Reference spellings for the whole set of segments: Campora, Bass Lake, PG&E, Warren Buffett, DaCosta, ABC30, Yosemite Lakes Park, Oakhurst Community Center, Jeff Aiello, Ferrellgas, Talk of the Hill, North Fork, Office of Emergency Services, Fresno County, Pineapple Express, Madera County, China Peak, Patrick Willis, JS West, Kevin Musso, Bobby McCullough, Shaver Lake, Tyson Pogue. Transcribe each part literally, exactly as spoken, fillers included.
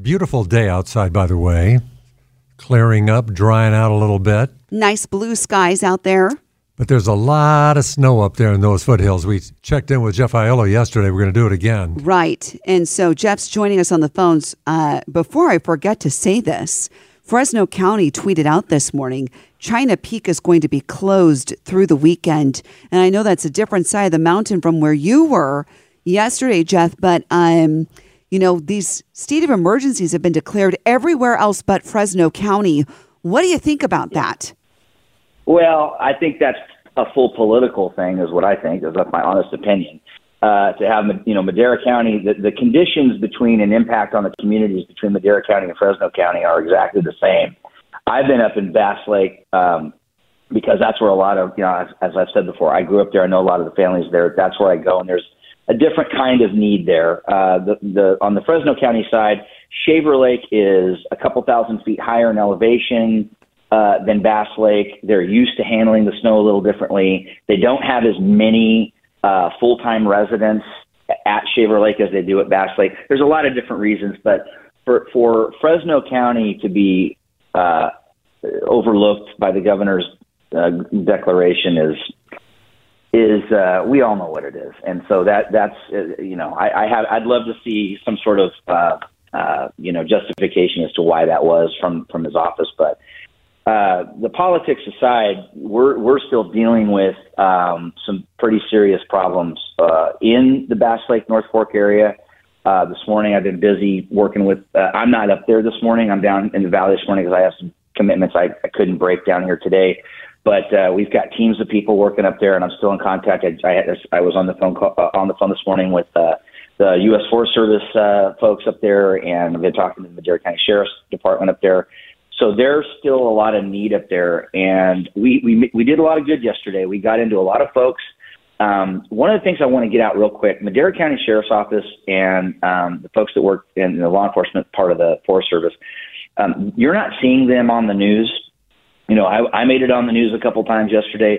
Beautiful day outside, by the way. Clearing up, drying out a little bit. Nice blue skies out there. But there's a lot of snow up there in those foothills. We checked in with Jeff Aiello yesterday. We're going to do it again. Right. And so Jeff's joining us on the phones. Uh, before I forget to say this, Fresno County tweeted out this morning, China Peak is going to be closed through the weekend. And I know that's a different side of the mountain from where you were yesterday, Jeff, but um. You know, these state of emergencies have been declared everywhere else but Fresno County. What do you think about that? Well, I think that's a full political thing is what I think. That's my honest opinion. Uh, to have, you know, Madera County, the, the conditions between an impact on the communities between Madera County and Fresno County are exactly the same. I've been up in Bass Lake um, because that's where a lot of, you know, as, as I've said before, I grew up there. I know a lot of the families there. That's where I go, and there's a different kind of need there. Uh, the, the, on the Fresno County side, Shaver Lake is a couple thousand feet higher in elevation uh, than Bass Lake. They're used to handling the snow a little differently. They don't have as many uh, full-time residents at Shaver Lake as they do at Bass Lake. There's a lot of different reasons, but for, for Fresno County to be uh, overlooked by the governor's uh, declaration is is uh, we all know what it is. And so that that's, uh, you know, I, I have, I'd love to see some sort of, uh, uh, you know, justification as to why that was from, from his office. But uh, the politics aside, we're, we're still dealing with um, some pretty serious problems uh, in the Bass Lake, North Fork area. Uh, this morning, I've been busy working with, uh, I'm not up there this morning. I'm down in the valley this morning because I have some commitments I, I couldn't break down here today. But uh, we've got teams of people working up there, and I'm still in contact. I, I, had, I was on the phone call, uh, on the phone this morning with uh, the U S Forest Service uh, folks up there, and I've been talking to the Madera County Sheriff's Department up there. So there's still a lot of need up there, and we we, we did a lot of good yesterday. We got into a lot of folks. Um, one of the things I want to get out real quick, Madera County Sheriff's Office and um, the folks that work in the law enforcement part of the Forest Service, um, you're not seeing them on the news. You know, I, I made it on the news a couple times yesterday.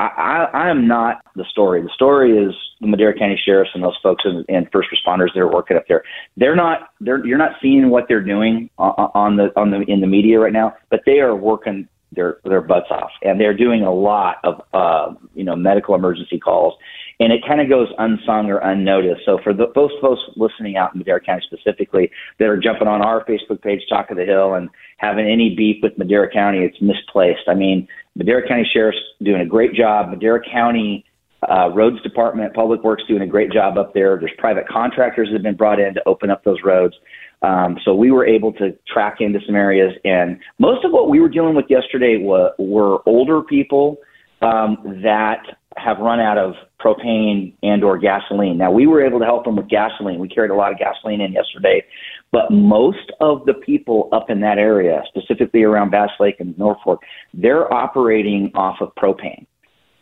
I, I, I am not the story. The story is the Madera County sheriffs and those folks and, and first responders that are working up there. They're not. They're you're not seeing what they're doing on the on the in the media right now. But they are working their their butts off, and they're doing a lot of uh, you know medical emergency calls, and it kind of goes unsung or unnoticed. So for the, those folks listening out in Madera County specifically that are jumping on our Facebook page, Talk of the Hill, and having any beef with Madera County, it's misplaced. I mean, Madera County Sheriff's doing a great job. Madera County uh, Roads Department, Public Works doing a great job up there. There's private contractors that have been brought in to open up those roads. Um, so we were able to track into some areas, and most of what we were dealing with yesterday were, were older people um, that have run out of propane and or gasoline. Now, we were able to help them with gasoline. We carried a lot of gasoline in yesterday, but most of the people up in that area, specifically around Bass Lake and North Fork, they're operating off of propane.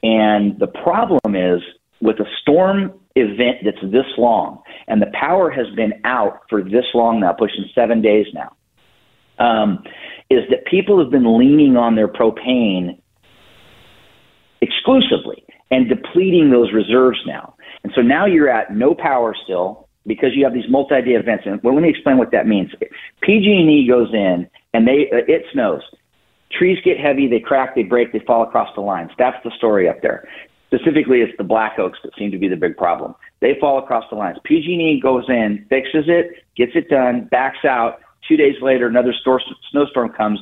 And the problem is with a storm event that's this long, and the power has been out for this long now, pushing seven days now, um, is that people have been leaning on their propane exclusively and depleting those reserves now. And so now you're at no power still because you have these multi-day events. And well, let me explain what that means. P G and E goes in, and they uh, it snows. Trees get heavy, they crack, they break, they fall across the lines. That's the story up there. Specifically, it's the black oaks that seem to be the big problem. They fall across the lines. P G and E goes in, fixes it, gets it done, backs out. Two days later, another store, snowstorm comes,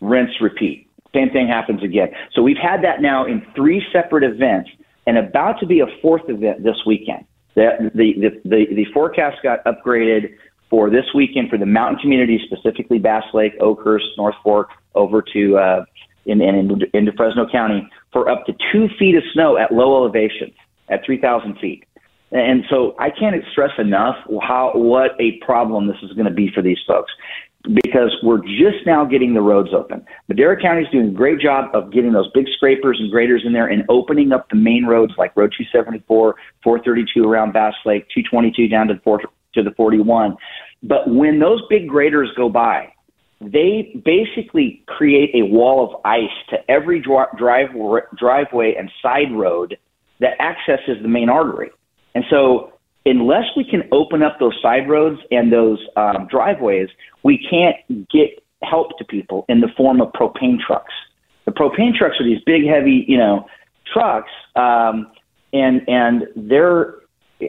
rinse, repeat. Same thing happens again. So we've had that now in three separate events, and about to be a fourth event this weekend. The, the, the, the, the forecast got upgraded for this weekend for the mountain communities, specifically Bass Lake, Oakhurst, North Fork, over to uh, in, in, into Fresno County, for up to two feet of snow at low elevation, at three thousand feet. And so I can't stress enough how what a problem this is going to be for these folks, because we're just now getting the roads open. Madera County is doing a great job of getting those big scrapers and graders in there and opening up the main roads like Road two seventy-four, four thirty-two around Bass Lake, two twenty-two down to four, to the forty-one. But when those big graders go by, they basically create a wall of ice to every dri- drive, driveway and side road that accesses the main artery. And so unless we can open up those side roads and those um, driveways, we can't get help to people in the form of propane trucks. The propane trucks are these big, heavy, you know, trucks, um, and and they're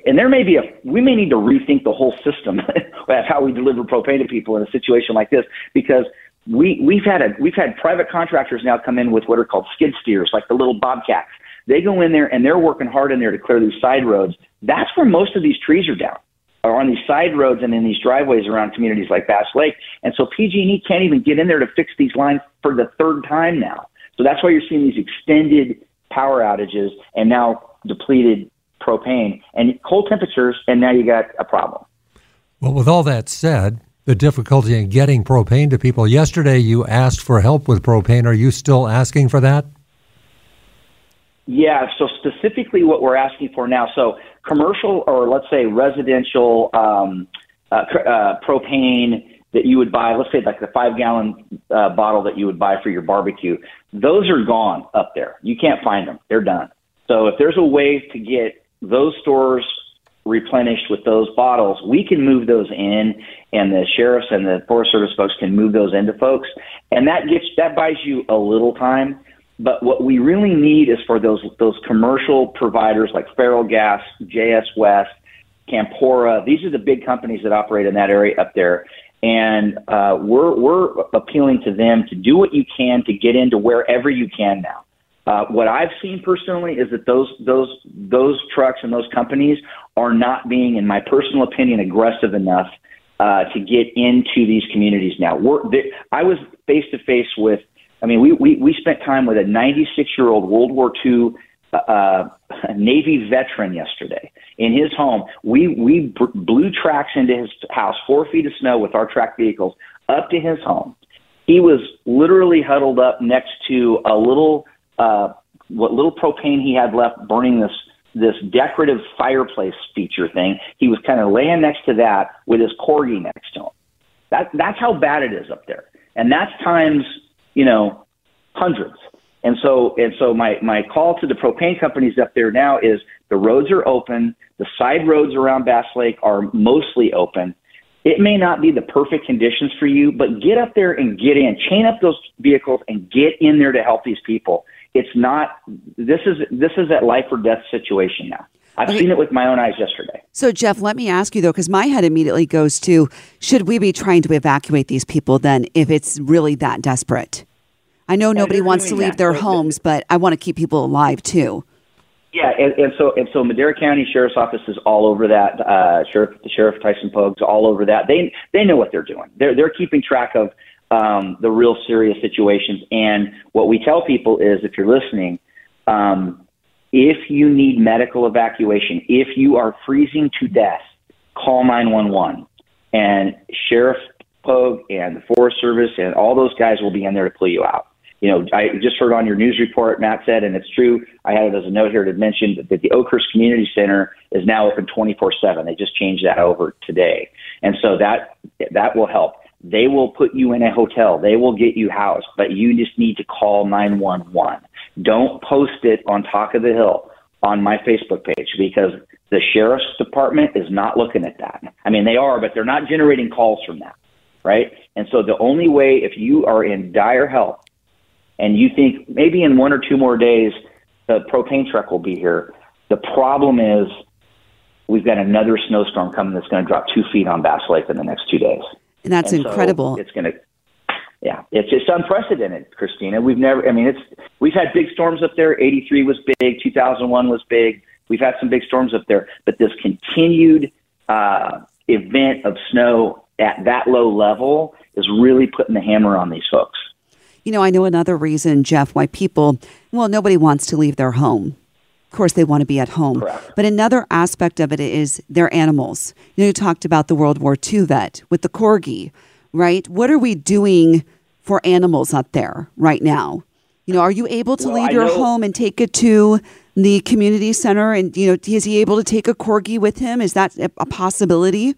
and there may be a we may need to rethink the whole system of how we deliver propane to people in a situation like this, because we we've had a we've had private contractors now come in with what are called skid steers, like the little bobcats. They go in there and they're working hard in there to clear these side roads. That's where most of these trees are down, are on these side roads and in these driveways around communities like Bass Lake. And so P G and E can't even get in there to fix these lines for the third time now. So that's why you're seeing these extended power outages and now depleted propane and cold temperatures, and now you got a problem. Well, with all that said, the difficulty in getting propane to people. Yesterday you asked for help with propane. Are you still asking for that? Yeah, so specifically what we're asking for now, so commercial or let's say residential um, uh, uh, propane that you would buy, let's say like the five-gallon uh, bottle that you would buy for your barbecue, those are gone up there. You can't find them. They're done. So if there's a way to get those stores replenished with those bottles, we can move those in, and the sheriffs and the Forest Service folks can move those into folks, and that gets that buys you a little time. But what we really need is for those those commercial providers like Ferrellgas, J S West, Campora. These are the big companies that operate in that area up there, and uh, we're we're appealing to them to do what you can to get into wherever you can now. Uh, what I've seen personally is that those those those trucks and those companies are not being, in my personal opinion, aggressive enough uh, to get into these communities now. We're, they, I was face to face with. I mean, we, we, we spent time with a ninety-six-year-old World War Two uh, Navy veteran yesterday in his home. We we b- blew tracks into his house, four feet of snow with our track vehicles, up to his home. He was literally huddled up next to a little uh, what little propane he had left, burning this this decorative fireplace feature thing. He was kind of laying next to that with his corgi next to him. That that's how bad it is up there, and that's times. You know, hundreds. And so and so my, my call to the propane companies up there now is the roads are open. The side roads around Bass Lake are mostly open. It may not be the perfect conditions for you, but get up there and get in. Chain up those vehicles and get in there to help these people. It's not – this is this is that life or death situation now. I've okay. seen it with my own eyes yesterday. So, Jeff, let me ask you, though, because my head immediately goes to, should we be trying to evacuate these people then if it's really that desperate? I know nobody wants to leave that. their so, homes, but I want to keep people alive, too. Yeah, and, and so and so Madera County Sheriff's Office is all over that. Uh, Sheriff Sheriff Tyson Pogue's all over that. They they know what they're doing. They're, they're keeping track of um, the real serious situations. And what we tell people is, if you're listening, um, if you need medical evacuation, if you are freezing to death, call nine one one. And Sheriff Pogue and the Forest Service and all those guys will be in there to pull you out. You know, I just heard on your news report, Matt said, and it's true, I had it as a note here to mention that the Oakhurst Community Center is now open twenty-four seven. They just changed that over today. And so that that will help. They will put you in a hotel. They will get you housed, but you just need to call nine one one. Don't post it on Talk of the Hill on my Facebook page, because the sheriff's department is not looking at that. I mean, they are, but they're not generating calls from that, right? And so the only way, if you are in dire health and you think maybe in one or two more days the propane truck will be here, the problem is we've got another snowstorm coming that's going to drop two feet on Bass Lake in the next two days. And that's and incredible. So it's going to, yeah, it's just unprecedented, Christina. We've never, I mean, it's, we've had big storms up there. eighty-three was big. two thousand one was big. We've had some big storms up there, but this continued uh, event of snow at that low level is really putting the hammer on these folks. You know, I know another reason, Jeff, why people, well, nobody wants to leave their home. Of course, they want to be at home. Correct. But another aspect of it is their animals. You know, you talked about the World War Two vet with the corgi, right? What are we doing for animals out there right now? You know, are you able to well, leave I your know- home and take it to the community center? And, you know, is he able to take a corgi with him? Is that a possibility?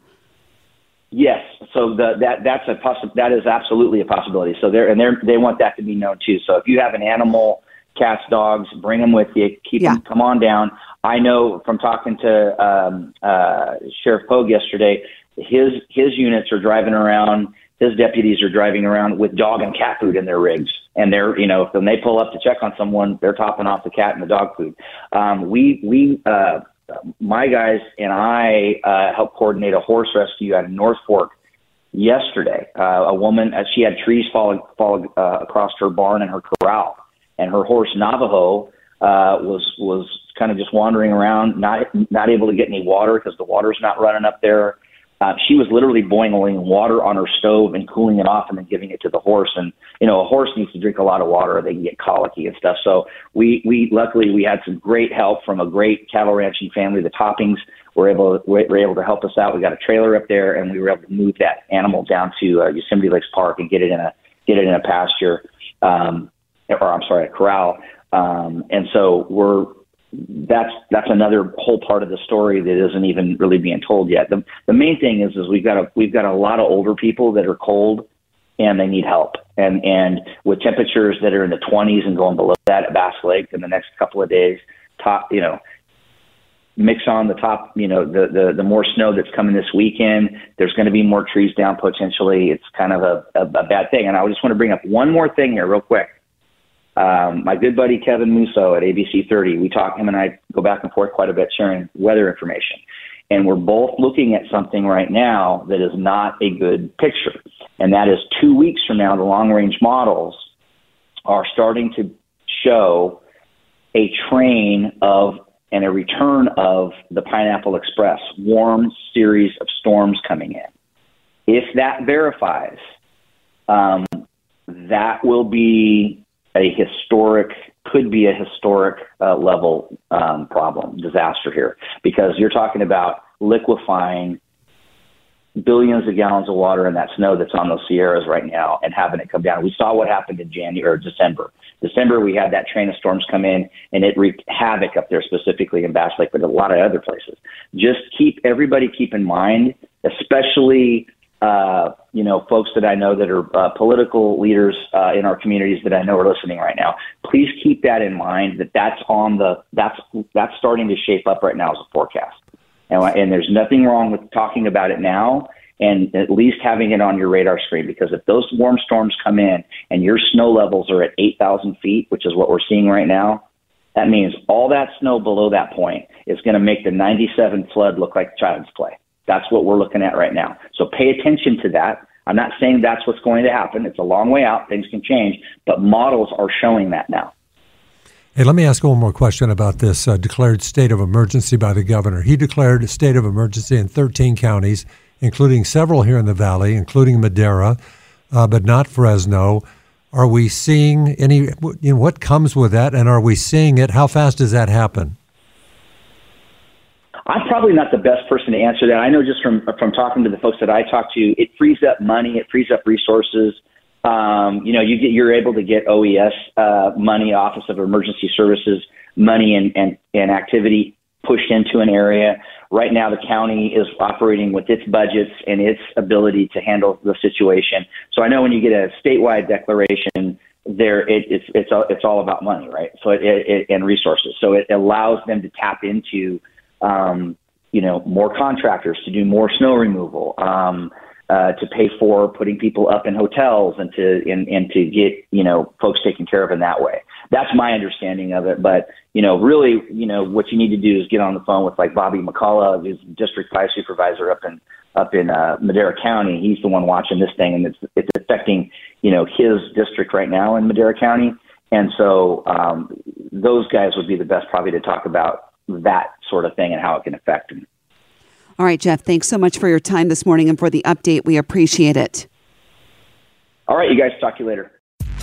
Yes. So the, that that's a possi- that is absolutely a possibility. So they're, and they're, they want that to be known too. So if you have an animal, cats, dogs, bring them with you, keep yeah. them, come on down. I know from talking to um, uh, Sheriff Pogue yesterday, his, his units are driving around, his deputies are driving around with dog and cat food in their rigs. And they're, you know, when they pull up to check on someone, they're topping off the cat and the dog food. Um, we, we, uh, my guys and I uh, helped coordinate a horse rescue out of North Fork yesterday. Uh, a woman, uh, she had trees fall, fall uh, across her barn and her corral, and her horse Navajo uh, was was kind of just wandering around, not not able to get any water because the water's not running up there. Uh, she was literally boiling water on her stove and cooling it off and then giving it to the horse. And, you know, a horse needs to drink a lot of water or they can get colicky and stuff. So we, we luckily we had some great help from a great cattle ranching family. The Toppings were able, were able to help us out. We got a trailer up there and we were able to move that animal down to uh, Yosemite Lakes Park and get it in a, get it in a pasture, um, or I'm sorry, a corral. Um, and so we're, that's that's another whole part of the story that isn't even really being told yet. The the main thing is is we've got a we've got a lot of older people that are cold and they need help. And and with temperatures that are in the twenties and going below that at Bass Lake in the next couple of days, top you know, mix on the top, you know, the the, the more snow that's coming this weekend, there's gonna be more trees down potentially. It's kind of a, a, a bad thing. And I just want to bring up one more thing here real quick. Um, my good buddy, Kevin Musso at A B C thirty, we talk, him and I go back and forth quite a bit sharing weather information. And we're both looking at something right now that is not a good picture. And that is two weeks from now, the long range models are starting to show a train of and a return of the Pineapple Express, warm series of storms coming in. If that verifies, um, that will be a historic, could be a historic uh, level um, problem, disaster here, because you're talking about liquefying billions of gallons of water in that snow that's on those Sierras right now and having it come down. We saw what happened in January or December. December, we had that train of storms come in and it wreaked havoc up there, specifically in Bass Lake, but a lot of other places. Just keep everybody keep in mind, especially Uh, you know, folks that I know that are uh, political leaders uh, in our communities that I know are listening right now. Please keep that in mind. That that's on the that's that's starting to shape up right now as a forecast, and, and there's nothing wrong with talking about it now and at least having it on your radar screen, because if those warm storms come in and your snow levels are at eight thousand feet, which is what we're seeing right now, that means all that snow below that point is going to make the ninety-seven flood look like child's play. That's what we're looking at right now. So pay attention to that. I'm not saying that's what's going to happen. It's a long way out. Things can change. But models are showing that now. Hey, let me ask one more question about this uh, declared state of emergency by the governor. He declared a state of emergency in thirteen counties, including several here in the valley, including Madera, uh, but not Fresno. Are we seeing any, you know, what comes with that, and are we seeing it? How fast does that happen? I'm probably not the best person to answer that. I know just from from talking to the folks that I talk to, it frees up money, it frees up resources. Um, you know, you get, you're able to get O E S uh, money, Office of Emergency Services money, and, and, and activity pushed into an area. Right now, the county is operating with its budgets and its ability to handle the situation. So I know when you get a statewide declaration, there it, it's it's all, it's all about money, right? So it, it, and resources. So it allows them to tap into Um, you know, more contractors to do more snow removal, um, uh, to pay for putting people up in hotels and to and, and to get, you know, folks taken care of in that way. That's my understanding of it. But, you know, really, you know, what you need to do is get on the phone with like Bobby McCullough, who's district fire supervisor up in up in uh, Madera County. He's the one watching this thing, and it's it's affecting, you know, his district right now in Madera County. And so um, those guys would be the best probably to talk about that sort of thing and how it can affect them. All right, Jeff, thanks so much for your time this morning and for the update. We appreciate it. All right, you guys, talk to you later.